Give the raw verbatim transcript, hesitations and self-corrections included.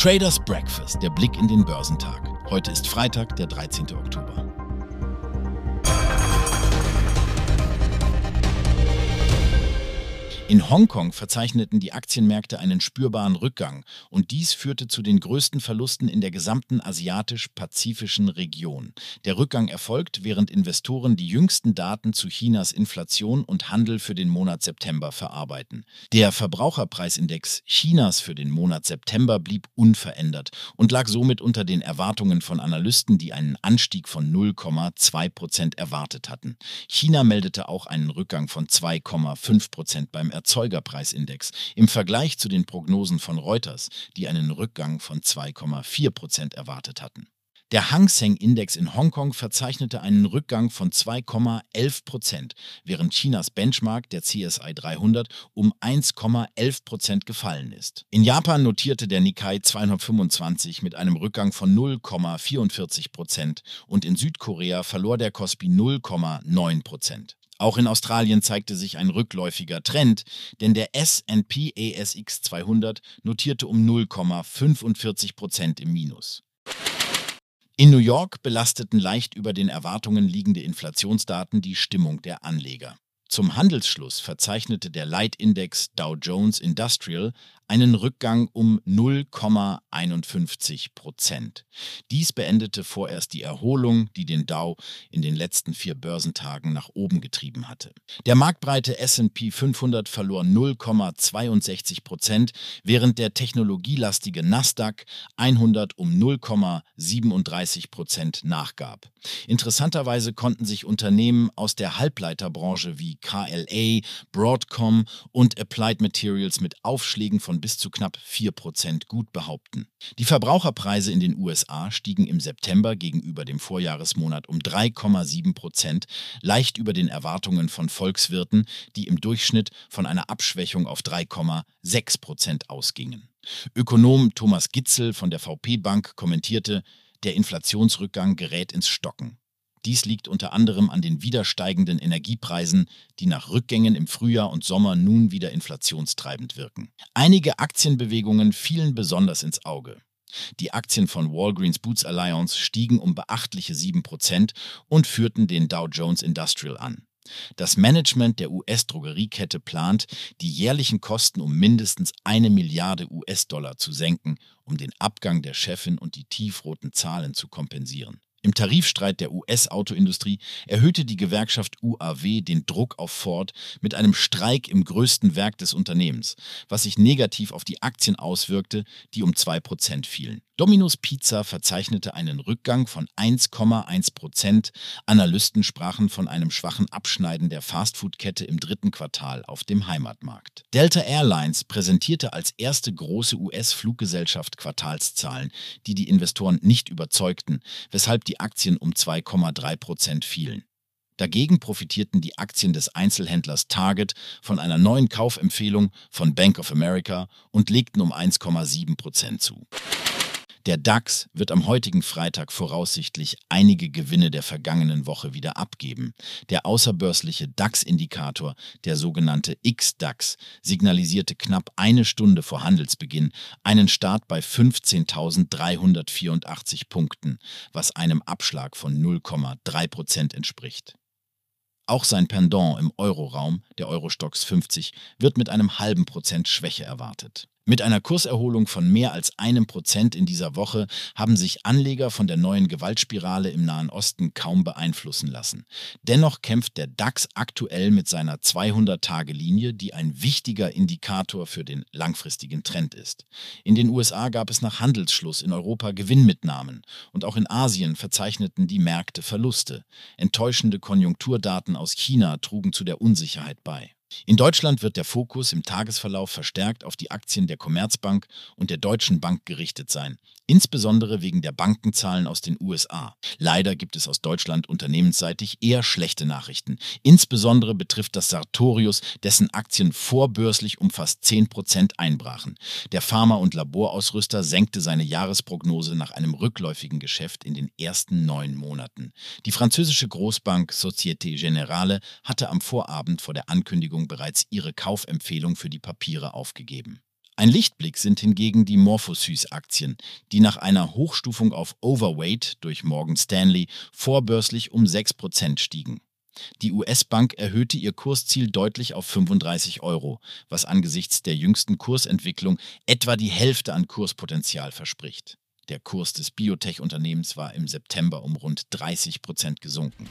Traders Breakfast, der Blick in den Börsentag. Heute ist Freitag, der dreizehnte Oktober. In Hongkong verzeichneten die Aktienmärkte einen spürbaren Rückgang und dies führte zu den größten Verlusten in der gesamten asiatisch-pazifischen Region. Der Rückgang erfolgt, während Investoren die jüngsten Daten zu Chinas Inflation und Handel für den Monat September verarbeiten. Der Verbraucherpreisindex Chinas für den Monat September blieb unverändert und lag somit unter den Erwartungen von Analysten, die einen Anstieg von null Komma zwei Prozent erwartet hatten. China meldete auch einen Rückgang von zwei Komma fünf Prozent beim Erzeugerpreisindex im Vergleich zu den Prognosen von Reuters, die einen Rückgang von zwei Komma vier Prozent erwartet hatten. Der Hang Seng Index in Hongkong verzeichnete einen Rückgang von zwei Komma elf Prozent, während Chinas Benchmark, der C S I dreihundert, um eins Komma elf Prozent gefallen ist. In Japan notierte der Nikkei zweihundertfünfundzwanzig mit einem Rückgang von null Komma vierundvierzig Prozent und in Südkorea verlor der Kospi null Komma neun Prozent. Auch in Australien zeigte sich ein rückläufiger Trend, denn der S und P A S X zweihundert notierte um null Komma fünfundvierzig Prozent im Minus. In New York belasteten leicht über den Erwartungen liegende Inflationsdaten die Stimmung der Anleger. Zum Handelsschluss verzeichnete der Leitindex Dow Jones Industrial einen Rückgang um null Komma einundfünfzig Prozent. Dies beendete vorerst die Erholung, die den Dow in den letzten vier Börsentagen nach oben getrieben hatte. Der marktbreite S und P fünfhundert verlor null Komma zweiundsechzig Prozent, während der technologielastige Nasdaq hundert um null Komma siebenunddreißig Prozent nachgab. Interessanterweise konnten sich Unternehmen aus der Halbleiterbranche wie K L A, Broadcom und Applied Materials mit Aufschlägen von bis zu knapp vier Prozent gut behaupten. Die Verbraucherpreise in den U S A stiegen im September gegenüber dem Vorjahresmonat um drei Komma sieben Prozent, leicht über den Erwartungen von Volkswirten, die im Durchschnitt von einer Abschwächung auf drei Komma sechs Prozent ausgingen. Ökonom Thomas Gitzel von der V P Bank kommentierte, der Inflationsrückgang gerät ins Stocken. Dies liegt unter anderem an den wieder steigenden Energiepreisen, die nach Rückgängen im Frühjahr und Sommer nun wieder inflationstreibend wirken. Einige Aktienbewegungen fielen besonders ins Auge. Die Aktien von Walgreens Boots Alliance stiegen um beachtliche sieben Prozent und führten den Dow Jones Industrial an. Das Management der U S-Drogeriekette plant, die jährlichen Kosten um mindestens eine Milliarde U S-Dollar zu senken, um den Abgang der Chefin und die tiefroten Zahlen zu kompensieren. Im Tarifstreit der U S-Autoindustrie erhöhte die Gewerkschaft U A W den Druck auf Ford mit einem Streik im größten Werk des Unternehmens, was sich negativ auf die Aktien auswirkte, die um zwei Prozent fielen. Domino's Pizza verzeichnete einen Rückgang von eins Komma eins Prozent. Analysten sprachen von einem schwachen Abschneiden der Fastfood-Kette im dritten Quartal auf dem Heimatmarkt. Delta Airlines präsentierte als erste große U S-Fluggesellschaft Quartalszahlen, die die Investoren nicht überzeugten, weshalb die die Aktien um zwei Komma drei Prozent fielen. Dagegen profitierten die Aktien des Einzelhändlers Target von einer neuen Kaufempfehlung von Bank of America und legten um eins Komma sieben Prozent zu. Der DAX wird am heutigen Freitag voraussichtlich einige Gewinne der vergangenen Woche wieder abgeben. Der außerbörsliche DAX-Indikator, der sogenannte X-DAX, signalisierte knapp eine Stunde vor Handelsbeginn einen Start bei fünfzehntausenddreihundertvierundachtzig Punkten, was einem Abschlag von null Komma drei Prozent entspricht. Auch sein Pendant im Euroraum, der Eurostoxx fünfzig, wird mit einem halben Prozent Schwäche erwartet. Mit einer Kurserholung von mehr als einem Prozent in dieser Woche haben sich Anleger von der neuen Gewaltspirale im Nahen Osten kaum beeinflussen lassen. Dennoch kämpft der DAX aktuell mit seiner zweihundert-Tage-Linie, die ein wichtiger Indikator für den langfristigen Trend ist. In den U S A gab es nach Handelsschluss in Europa Gewinnmitnahmen und auch in Asien verzeichneten die Märkte Verluste. Enttäuschende Konjunkturdaten aus China trugen zu der Unsicherheit bei. In Deutschland wird der Fokus im Tagesverlauf verstärkt auf die Aktien der Commerzbank und der Deutschen Bank gerichtet sein, insbesondere wegen der Bankenzahlen aus den U S A. Leider gibt es aus Deutschland unternehmensseitig eher schlechte Nachrichten. Insbesondere betrifft das Sartorius, dessen Aktien vorbörslich um fast zehn Prozent einbrachen. Der Pharma- und Laborausrüster senkte seine Jahresprognose nach einem rückläufigen Geschäft in den ersten neun Monaten. Die französische Großbank Société Générale hatte am Vorabend vor der Ankündigung bereits ihre Kaufempfehlung für die Papiere aufgegeben. Ein Lichtblick sind hingegen die Morphosys-Aktien, die nach einer Hochstufung auf Overweight durch Morgan Stanley vorbörslich um sechs Prozent stiegen. Die U S-Bank erhöhte ihr Kursziel deutlich auf fünfunddreißig Euro, was angesichts der jüngsten Kursentwicklung etwa die Hälfte an Kurspotenzial verspricht. Der Kurs des Biotech-Unternehmens war im September um rund dreißig Prozent gesunken.